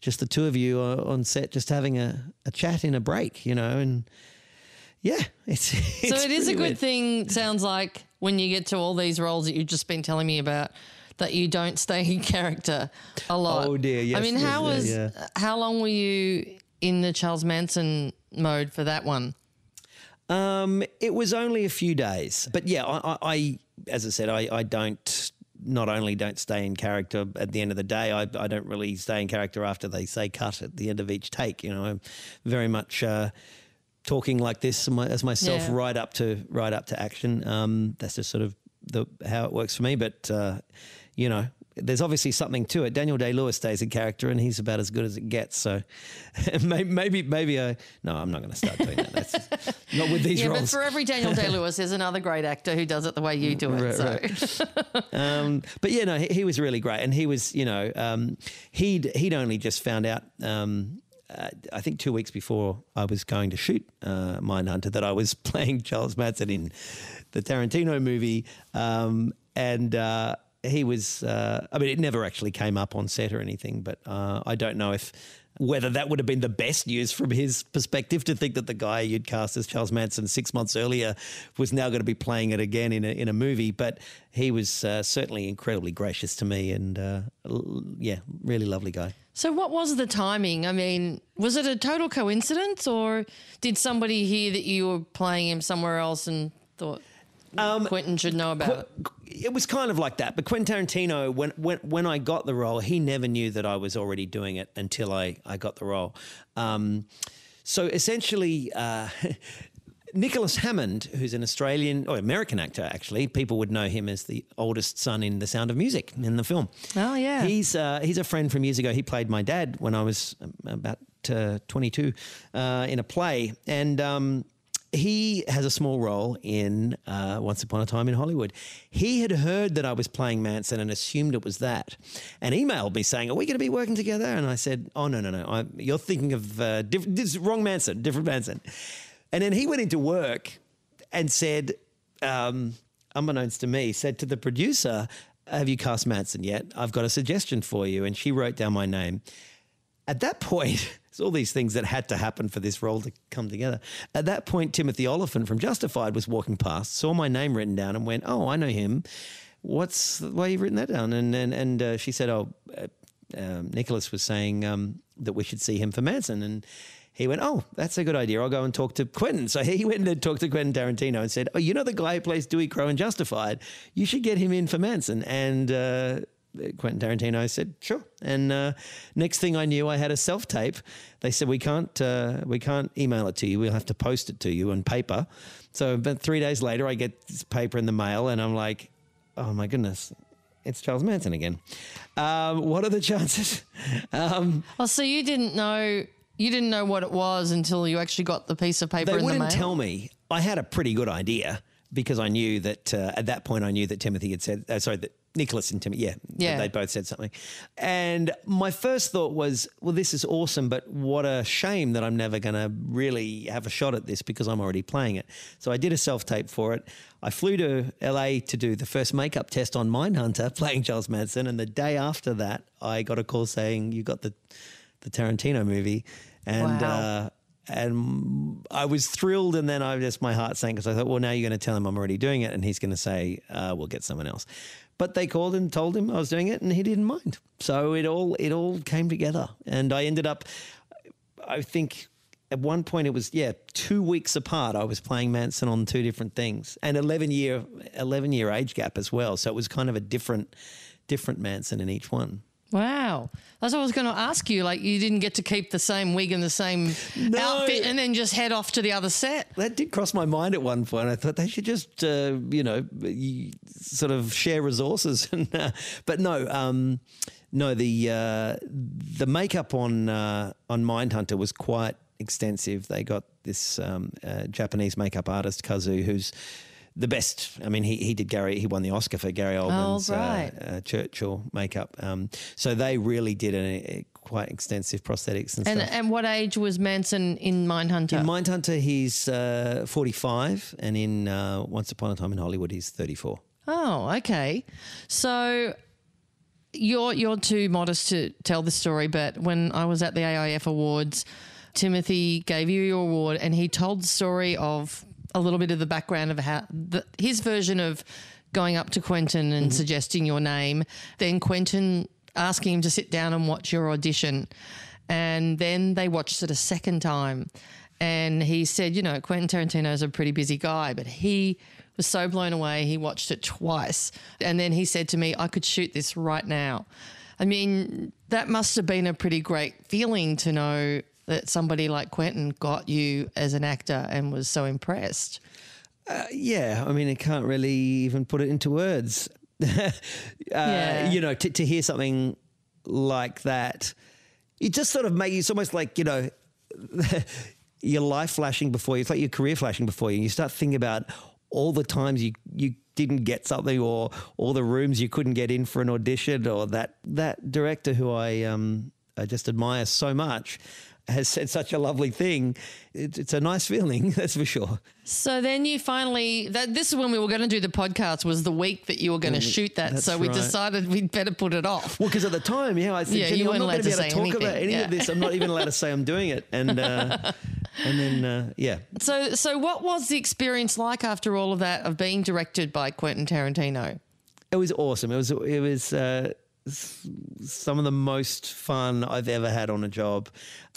just the two of you on set, just having a, a chat in a break, you know, and yeah. It's, it's so it is a good weird. thing, sounds like, when you get to all these roles that you've just been telling me about, that you don't stay in character a lot. Oh, dear, yes. I mean, how yes, was yeah, yeah. how long were you in the Charles Manson mode for that one? Um, it was only a few days. But, yeah, I, I, I as I said, I, I don't – not only don't stay in character at the end of the day, I, I don't really stay in character after they say cut at the end of each take. You know, I'm very much uh, talking like this as myself yeah. right up to right up to action. Um, that's just sort of the how it works for me. But, uh, you know, there's obviously something to it. Daniel Day-Lewis stays in character, and he's about as good as it gets. So maybe, maybe I no, I'm not going to start doing that. That's not with these yeah, roles. But for every Daniel Day-Lewis, there's another great actor who does it the way you do it. Right, so, right. um, but yeah, no, he, he was really great, and he was, you know, um, he'd he'd only just found out. Um, Uh, I think two weeks before I was going to shoot uh, Mindhunter that I was playing Charles Manson in the Tarantino movie, um, and uh, he was uh, – I mean, it never actually came up on set or anything, but uh, I don't know if whether that would have been the best news from his perspective, to think that the guy you'd cast as Charles Manson six months earlier was now going to be playing it again in a, in a movie. But he was uh, certainly incredibly gracious to me, and, uh, yeah, really lovely guy. So what was the timing? I mean, was it a total coincidence, or did somebody hear that you were playing him somewhere else and thought um, Quentin should know about Qu- it? It was kind of like that. But Quentin Tarantino, when, when when I got the role, he never knew that I was already doing it until I, I got the role. Um, so essentially uh, Nicholas Hammond, who's an Australian or American actor, actually, people would know him as the oldest son in The Sound of Music, in the film. Oh, yeah. He's uh, he's a friend from years ago. He played my dad when I was about uh, twenty-two uh, in a play, and um, he has a small role in uh, Once Upon a Time in Hollywood. He had heard that I was playing Manson and assumed it was that, and emailed me saying, "Are we going to be working together?" And I said, "Oh, no, no, no, I, you're thinking of uh, diff- this wrong Manson, different Manson." And then he went into work and said, um, unbeknownst to me, said to the producer, "Have you cast Manson yet? I've got a suggestion for you." And she wrote down my name. At that point, there's all these things that had to happen for this role to come together. At that point, Timothy Olyphant from Justified was walking past, saw my name written down and went, "Oh, I know him. What's why have you written that down?" And, and, and uh, she said, oh, uh, um, Nicholas was saying um, that we should see him for Manson. And he went, "Oh, that's a good idea. I'll go and talk to Quentin." So he went and talked to Quentin Tarantino and said, "Oh, you know the guy who plays Dewey Crowe in Justified? You should get him in for Manson." And uh, Quentin Tarantino said, "Sure." And uh, next thing I knew, I had a self-tape. They said, we can't uh, we can't email it to you. We'll have to post it to you on paper. So about three days later, I get this paper in the mail, and I'm like, oh, my goodness. It's Charles Manson again. Um, what are the chances? um, oh, so you didn't know... You didn't know what it was until you actually got the piece of paper in the mail? They wouldn't tell me. I had a pretty good idea because I knew that uh, at that point I knew that Timothy had said uh, – sorry, that Nicholas and Timothy, yeah, yeah. They both said something. And my first thought was, well, this is awesome, but what a shame that I'm never going to really have a shot at this because I'm already playing it. So I did a self-tape for it. I flew to L A to do the first makeup test on Mindhunter playing Charles Manson, and the day after that I got a call saying you got the – the Tarantino movie, and wow. uh, and I was thrilled, and then I just my heart sank because I thought, well, now you're going to tell him I'm already doing it, and he's going to say uh, we'll get someone else. But they called and told him I was doing it, and he didn't mind. So it all it all came together, and I ended up, I think, at one point it was yeah two weeks apart. I was playing Manson on two different things, and eleven year eleven year age gap as well. So it was kind of a different different Manson in each one. Wow. That's what I was going to ask you. Like, you didn't get to keep the same wig and the same no, outfit and then just head off to the other set? That did cross my mind at one point. I thought they should just, uh, you know, sort of share resources. And, uh, but no, um, no, the uh, the makeup on, uh, on Mindhunter was quite extensive. They got this um, uh, Japanese makeup artist, Kazu, who's the best. I mean, he he did Gary. He won the Oscar for Gary Oldman's oh, right. uh, uh, Churchill makeup. Um, so they really did a, a quite extensive prosthetics and, and stuff. And what age was Manson in Mindhunter? In Mindhunter, he's uh, forty-five, and in uh, Once Upon a Time in Hollywood, he's thirty-four. Oh, okay. So you're you're too modest to tell the story, but when I was at the A I F Awards, Timothy gave you your award, and he told the story of a little bit of the background of how the, his version of going up to Quentin and mm-hmm. suggesting your name, then Quentin asking him to sit down and watch your audition, and then they watched it a second time, and he said, you know, Quentin Tarantino's a pretty busy guy, but he was so blown away he watched it twice, and then he said to me, I could shoot this right now. I mean, that must have been a pretty great feeling to know that somebody like Quentin got you as an actor and was so impressed. Uh, yeah, I mean, I can't really even put it into words. uh, yeah. You know, t- to hear something like that, it just sort of makes you, it's almost like, you know, your life flashing before you. It's like your career flashing before you. And you start thinking about all the times you, you didn't get something, or all the rooms you couldn't get in for an audition, or that that director who I um I just admire so much has said such a lovely thing. It, it's a nice feeling, that's for sure. So then you finally, that, this is when we were going to do the podcast, was the week that you were going to shoot that. So we right. decided we'd better put it off. Well, because at the time, yeah, I said, yeah, you I'm not going to be able to talk anything. about any yeah. of this. I'm not even allowed to say I'm doing it. And uh, and then, uh, yeah. So, so what was the experience like after all of that of being directed by Quentin Tarantino? It was awesome. It was, it was, uh, some of the most fun I've ever had on a job.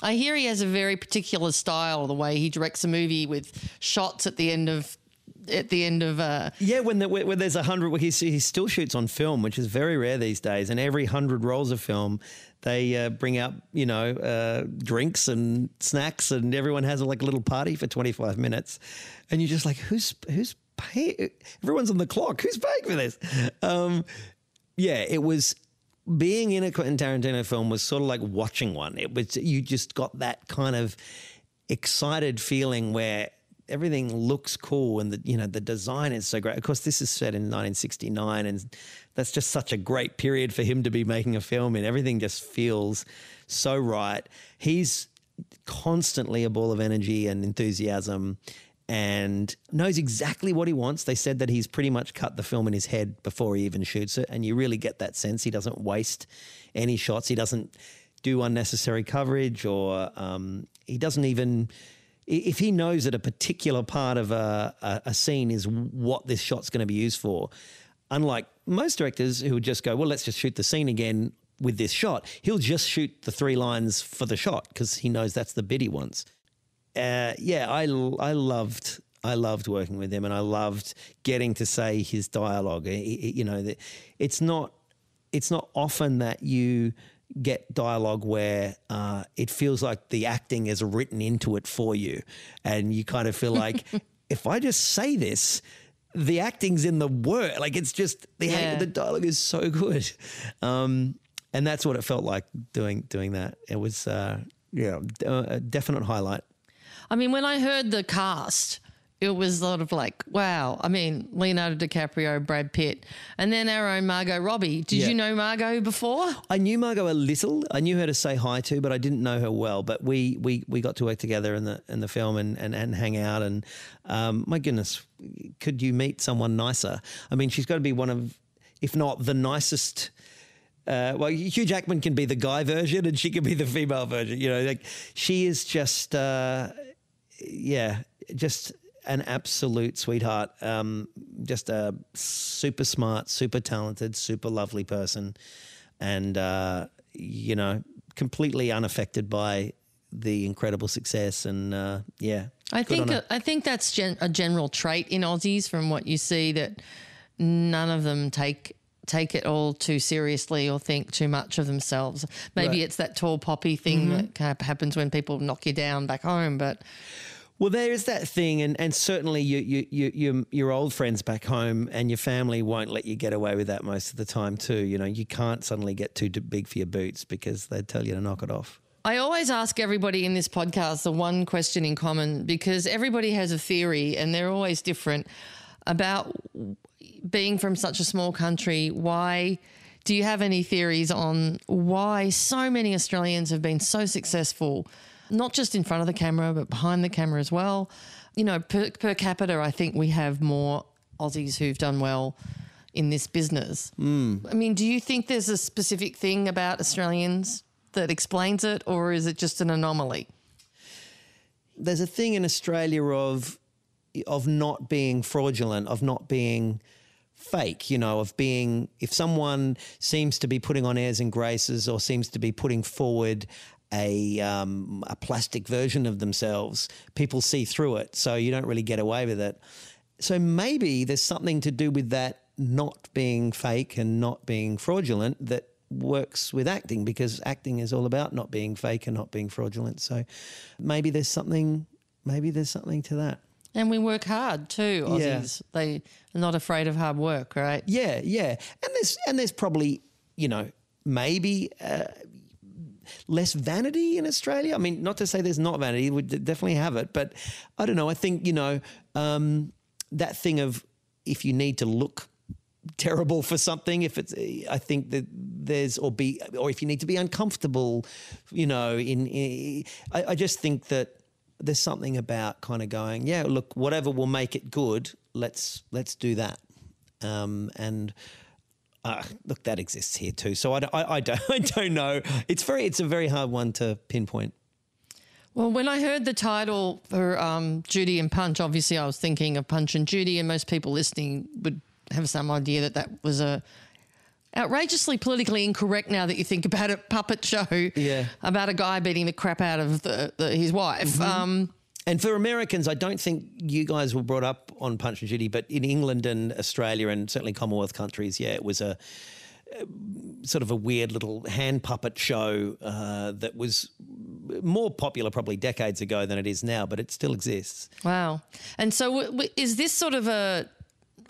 I hear he has a very particular style, the way he directs a movie with shots at the end of at the end of uh yeah when the, when there's a hundred he he still shoots on film, which is very rare these days, and every hundred rolls of film they uh, bring out, you know, uh, drinks and snacks, and everyone has like a little party for twenty-five minutes, and you're just like, who's who's paying? Everyone's on the clock, who's paying for this? Um yeah, it was. Being in a Quentin Tarantino film was sort of like watching one. It was, you just got that kind of excited feeling where everything looks cool, and the, you know, the design is so great. Of course, this is set in nineteen sixty-nine, and that's just such a great period for him to be making a film in. Everything just feels so right. He's constantly a ball of energy and enthusiasm, and knows exactly what he wants. They said that he's pretty much cut the film in his head before he even shoots it, and you really get that sense. He doesn't waste any shots. He doesn't do unnecessary coverage, or um, he doesn't even – if he knows that a particular part of a, a, a scene is what this shot's going to be used for, unlike most directors who would just go, well, let's just shoot the scene again with this shot, he'll just shoot the three lines for the shot because he knows that's the bit he wants. Uh, yeah, I, I loved I loved working with him, and I loved getting to say his dialogue. It, it, you know, it's not it's not often that you get dialogue where uh, it feels like the acting is written into it for you, and you kind of feel like if I just say this, the acting's in the word. Like it's just the yeah. the dialogue is so good, um, and that's what it felt like doing doing that. It was uh, yeah a definite highlight. I mean, when I heard the cast, it was sort of like, wow. I mean, Leonardo DiCaprio, Brad Pitt, and then our own Margot Robbie. Did yeah. you know Margot before? I knew Margot a little. I knew her to say hi to, but I didn't know her well. But we we, we got to work together in the in the film and, and, and hang out. And um, my goodness, could you meet someone nicer? I mean, she's got to be one of, if not the nicest. Uh, well, Hugh Jackman can be the guy version, and she can be the female version. You know, like she is just. Uh, Yeah, just an absolute sweetheart, um, just a super smart, super talented, super lovely person, and, uh, you know, completely unaffected by the incredible success and, uh, yeah. I think a, I think that's gen- a general trait in Aussies from what you see, that none of them take take it all too seriously or think too much of themselves. Maybe right. it's that tall poppy thing mm-hmm. that happens when people knock you down back home, but... Well, there is that thing, and, and certainly you, you, you, your, your old friends back home and your family won't let you get away with that most of the time too. You know, you can't suddenly get too big for your boots because they'd tell you to knock it off. I always ask everybody in this podcast the one question in common, because everybody has a theory and they're always different, about being from such a small country, why Do you have any theories on why so many Australians have been so successful, not just in front of the camera but behind the camera as well? You know, per, per capita, I think we have more Aussies who've done well in this business. Mm. I mean, do you think there's a specific thing about Australians that explains it, or is it just an anomaly? There's a thing in Australia of of not being fraudulent, of not being fake, you know, of being, if someone seems to be putting on airs and graces or seems to be putting forward a um, a plastic version of themselves, people see through it, so you don't really get away with it. So maybe there's something to do with that not being fake and not being fraudulent that works with acting, because acting is all about not being fake and not being fraudulent. So maybe there's something, maybe there's something to that. And we work hard too, Aussies. Yeah. They are not afraid of hard work, right? Yeah, yeah. And there's and there's probably, you know, maybe uh, less vanity in Australia. I mean, not to say there's not vanity. We definitely have it. But I don't know. I think, you know, um, that thing of if you need to look terrible for something, if it's, I think that there's, or be, or if you need to be uncomfortable, you know, in, in I, I just think that there's something about kind of going, yeah, look, whatever will make it good, let's let's do that. Um, and uh, look, that exists here too. So I don't, I, I don't I don't know. It's very it's a very hard one to pinpoint. Well, when I heard the title for um, Judy and Punch, obviously I was thinking of Punch and Judy, and most people listening would have some idea that that was a outrageously politically incorrect, now that you think about it, puppet show yeah. about a guy beating the crap out of the, the, his wife. Mm-hmm. Um, and for Americans, I don't think you guys were brought up on Punch and Judy, but in England and Australia and certainly Commonwealth countries, yeah, it was a, a sort of a weird little hand puppet show uh, that was more popular probably decades ago than it is now, but it still exists. Wow. And so w- w- is this sort of a...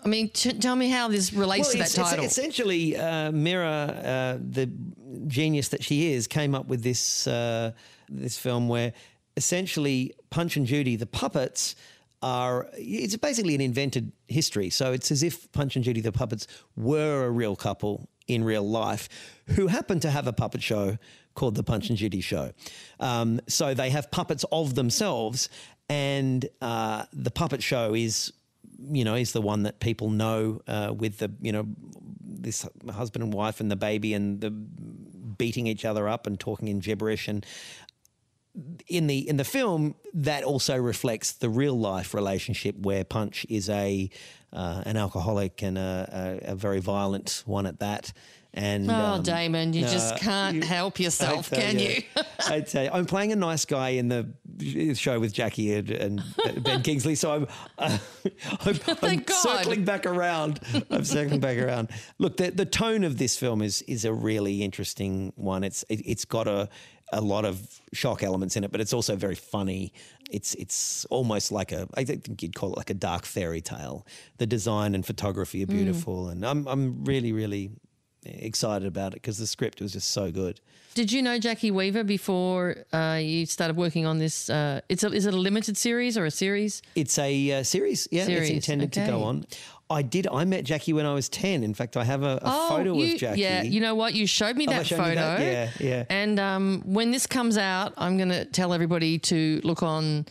I mean, t- tell me how this relates well, to that it's, title. It's essentially, uh, Mira, uh, the genius that she is, came up with this uh, this film where essentially Punch and Judy, the puppets, are – it's basically an invented history. So it's as if Punch and Judy, the puppets, were a real couple in real life who happened to have a puppet show called The Punch and Judy Show. Um, so they have puppets of themselves, and uh, the puppet show is – you know, is the one that people know uh, with the, you know, this husband and wife and the baby and the beating each other up and talking in gibberish. And in the in the film, that also reflects the real life relationship where Punch is a uh, an alcoholic and a, a, a very violent one at that. And, oh, um, Damon, you uh, just can't you, help yourself, can you? you? I tell you, I'm playing a nice guy in the show with Jackie and, and Ben Kingsley, so I'm, uh, I'm, I'm circling back around. I'm circling back around. Look, the, the tone of this film is is a really interesting one. It's it, it's got a a lot of shock elements in it, but it's also very funny. It's it's almost like a, I think you'd call it like a dark fairy tale. The design and photography are beautiful, mm. and I'm I'm really really. excited about it because the script was just so good. Did you know Jackie Weaver before uh, you started working on this? Uh, it's a, is it a limited series or a series? It's a uh, series, yeah. Series. It's intended okay. to go on. I did. I met Jackie when I was ten. In fact, I have a, a oh, photo you, of Jackie. Yeah, you know what? You showed me oh, that showed photo. That? Yeah, yeah. And um, when this comes out, I'm going to tell everybody to look on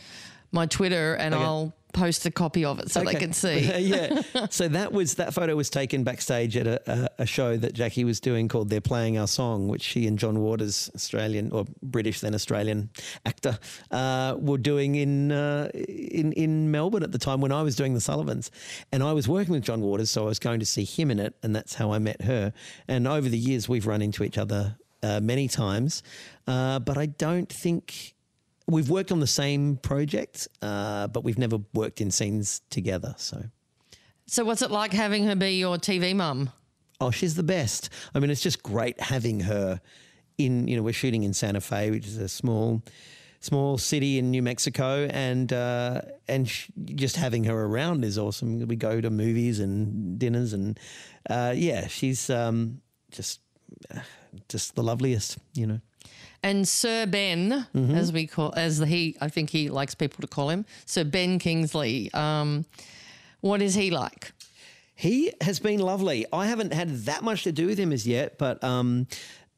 my Twitter and okay. I'll post a copy of it so okay. they can see. yeah. So that was that photo was taken backstage at a, a, a show that Jackie was doing called They're Playing Our Song, which she and John Waters, Australian or British then Australian actor, uh, were doing in, uh, in in Melbourne at the time when I was doing The Sullivans. And I was working with John Waters, so I was going to see him in it, and that's how I met her. And over the years we've run into each other uh, many times, uh, but I don't think... We've worked on the same project, uh, but we've never worked in scenes together. So, so what's it like having her be your T V mum? Oh, she's the best. I mean, it's just great having her in, you know, we're shooting in Santa Fe, which is a small, small city in New Mexico, and uh, and sh- just having her around is awesome. We go to movies and dinners and, uh, yeah, she's um, just just the loveliest, you know. And Sir Ben, mm-hmm. as we call, as the, he, I think he likes people to call him, Sir Ben Kingsley. Um, what is he like? He has been lovely. I haven't had that much to do with him as yet, but um,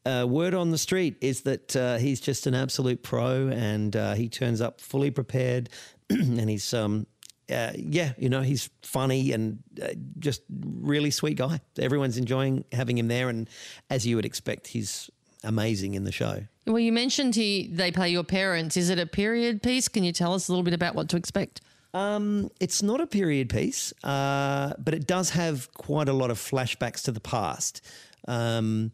uh, word on the street is that uh, he's just an absolute pro, and uh, he turns up fully prepared, and he's um, uh, yeah, you know, he's funny and uh, just really sweet guy. Everyone's enjoying having him there, and as you would expect, he's amazing in the show. Well, you mentioned he they play your parents. Is it a period piece? Can you tell us a little bit about what to expect? Um, it's not a period piece, uh, but it does have quite a lot of flashbacks to the past. Um,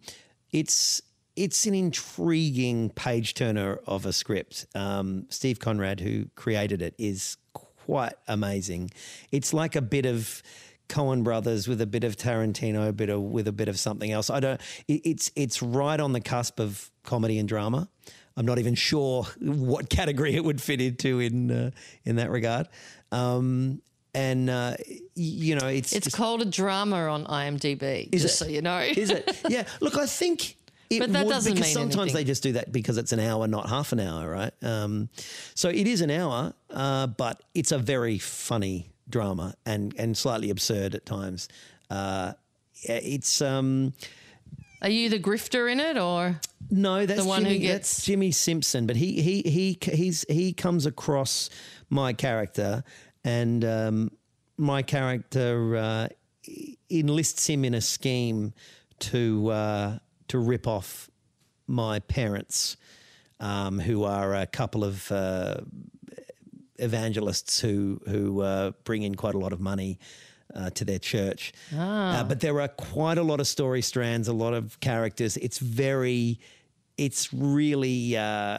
it's it's an intriguing page turner of a script. Um, Steve Conrad, who created it, is quite amazing. It's like a bit of Coen Brothers with a bit of Tarantino, a bit of with a bit of something else. I don't. It, it's it's right on the cusp of comedy and drama. I'm not even sure what category it would fit into in uh, in that regard. Um, and uh, you know, it's it's just called a drama on IMDb. Is just it? So you know, is it? Yeah. Look, I think it but that would, doesn't because mean sometimes anything. They just do that because it's an hour, not half an hour, right? Um, so it is an hour, uh, but it's a very funny drama and, and slightly absurd at times. Uh, it's um, are you the grifter in it or no? That's the one Jimmy, who gets that's Jimmy Simpson, but he he he he's he comes across my character, and um, my character uh, enlists him in a scheme to uh, to rip off my parents, um, who are a couple of Uh, evangelists who who uh, bring in quite a lot of money uh, to their church. Ah. Uh, but there are quite a lot of story strands, a lot of characters. It's very, it's really uh,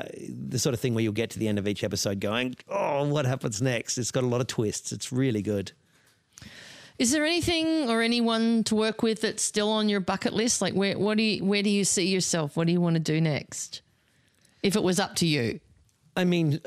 the sort of thing where you'll get to the end of each episode going, oh, what happens next? It's got a lot of twists. It's really good. Is there anything or anyone to work with that's still on your bucket list? Like where, what do you, where do you see yourself? What do you want to do next? If it was up to you. I mean,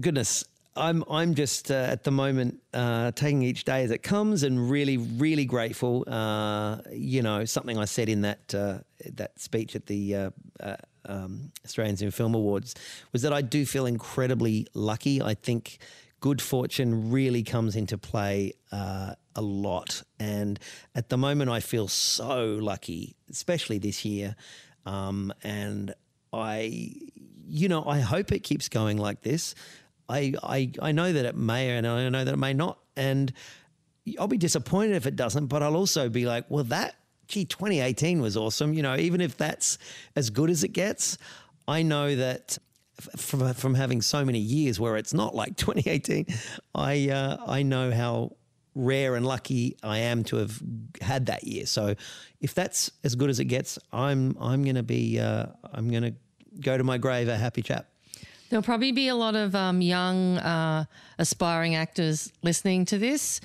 goodness, I'm I'm just uh, at the moment uh, taking each day as it comes, and really really grateful. Uh, you know, something I said in that uh, that speech at the uh, uh, um, Australians in Film Awards was that I do feel incredibly lucky. I think good fortune really comes into play uh, a lot, and at the moment I feel so lucky, especially this year, um, and I you know I hope it keeps going like this. I, I I know that it may, and I know that it may not, and I'll be disappointed if it doesn't, but I'll also be like, well, that, gee, twenty eighteen was awesome. You know, even if that's as good as it gets, I know that from, from having so many years where it's not like twenty eighteen, I uh, I know how rare and lucky I am to have had that year. So if that's as good as it gets, I'm I'm gonna be uh, I'm gonna go to my grave a happy chap. There'll probably be a lot of um, young uh, aspiring actors listening to this.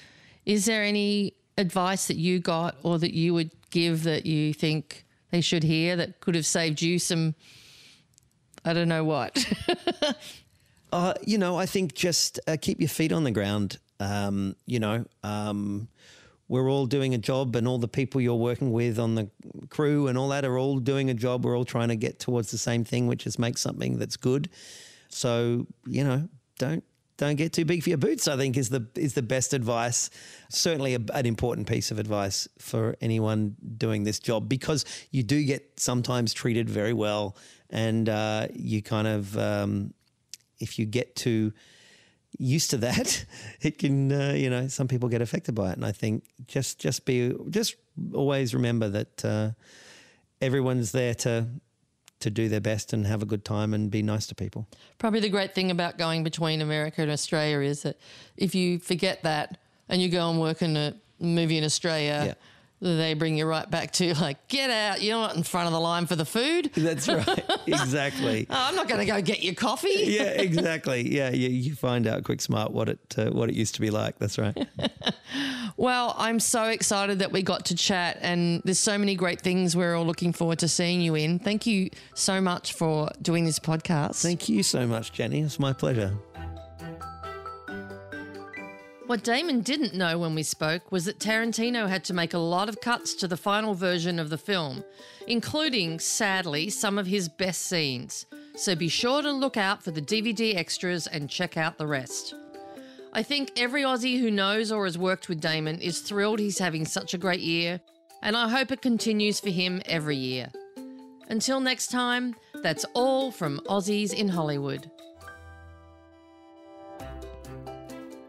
Is there any advice that you got or that you would give that you think they should hear that could have saved you some, I don't know what? uh, you know, I think just uh, keep your feet on the ground. Um, you know, um, we're all doing a job, and all the people you're working with on the crew and all that are all doing a job. We're all trying to get towards the same thing, which is make something that's good. So, you know, don't don't get too big for your boots, I think is the is the best advice, certainly a, an important piece of advice for anyone doing this job, because you do get sometimes treated very well, and uh, you kind of um, if you get too used to that, it can uh, you know, some people get affected by it, and I think just just be just always remember that uh, everyone's there to to do their best and have a good time and be nice to people. Probably the great thing about going between America and Australia is that if you forget that and you go and work in a movie in Australia, yeah, they bring you right back to like, get out, you're not in front of the line for the food. That's right, exactly. Oh, I'm not going to go get your coffee. Yeah, exactly. Yeah, you, you find out quick smart what it, uh, what it used to be like. That's right. Well, I'm so excited that we got to chat, and there's so many great things we're all looking forward to seeing you in. Thank you so much for doing this podcast. Thank you so much, Jenny. It's my pleasure. What Damon didn't know when we spoke was that Tarantino had to make a lot of cuts to the final version of the film, including, sadly, some of his best scenes. So be sure to look out for the D V D extras and check out the rest. I think every Aussie who knows or has worked with Damon is thrilled he's having such a great year, and I hope it continues for him every year. Until next time, that's all from Aussies in Hollywood.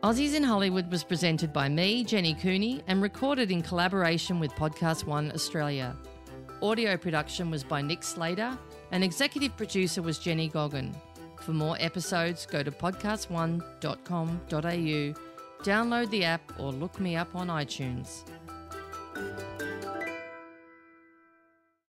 Aussies in Hollywood was presented by me, Jenny Cooney, and recorded in collaboration with Podcast One Australia. Audio production was by Nick Slater, and executive producer was Jenny Goggin. For more episodes, go to podcast one dot com dot a u, download the app, or look me up on iTunes.